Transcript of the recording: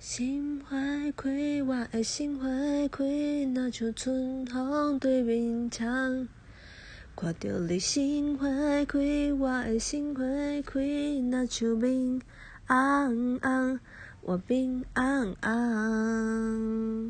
心怀愧，我的心怀愧，若像春风对面窗。看到你心怀愧，我的心怀愧，若像面红红，我面红红。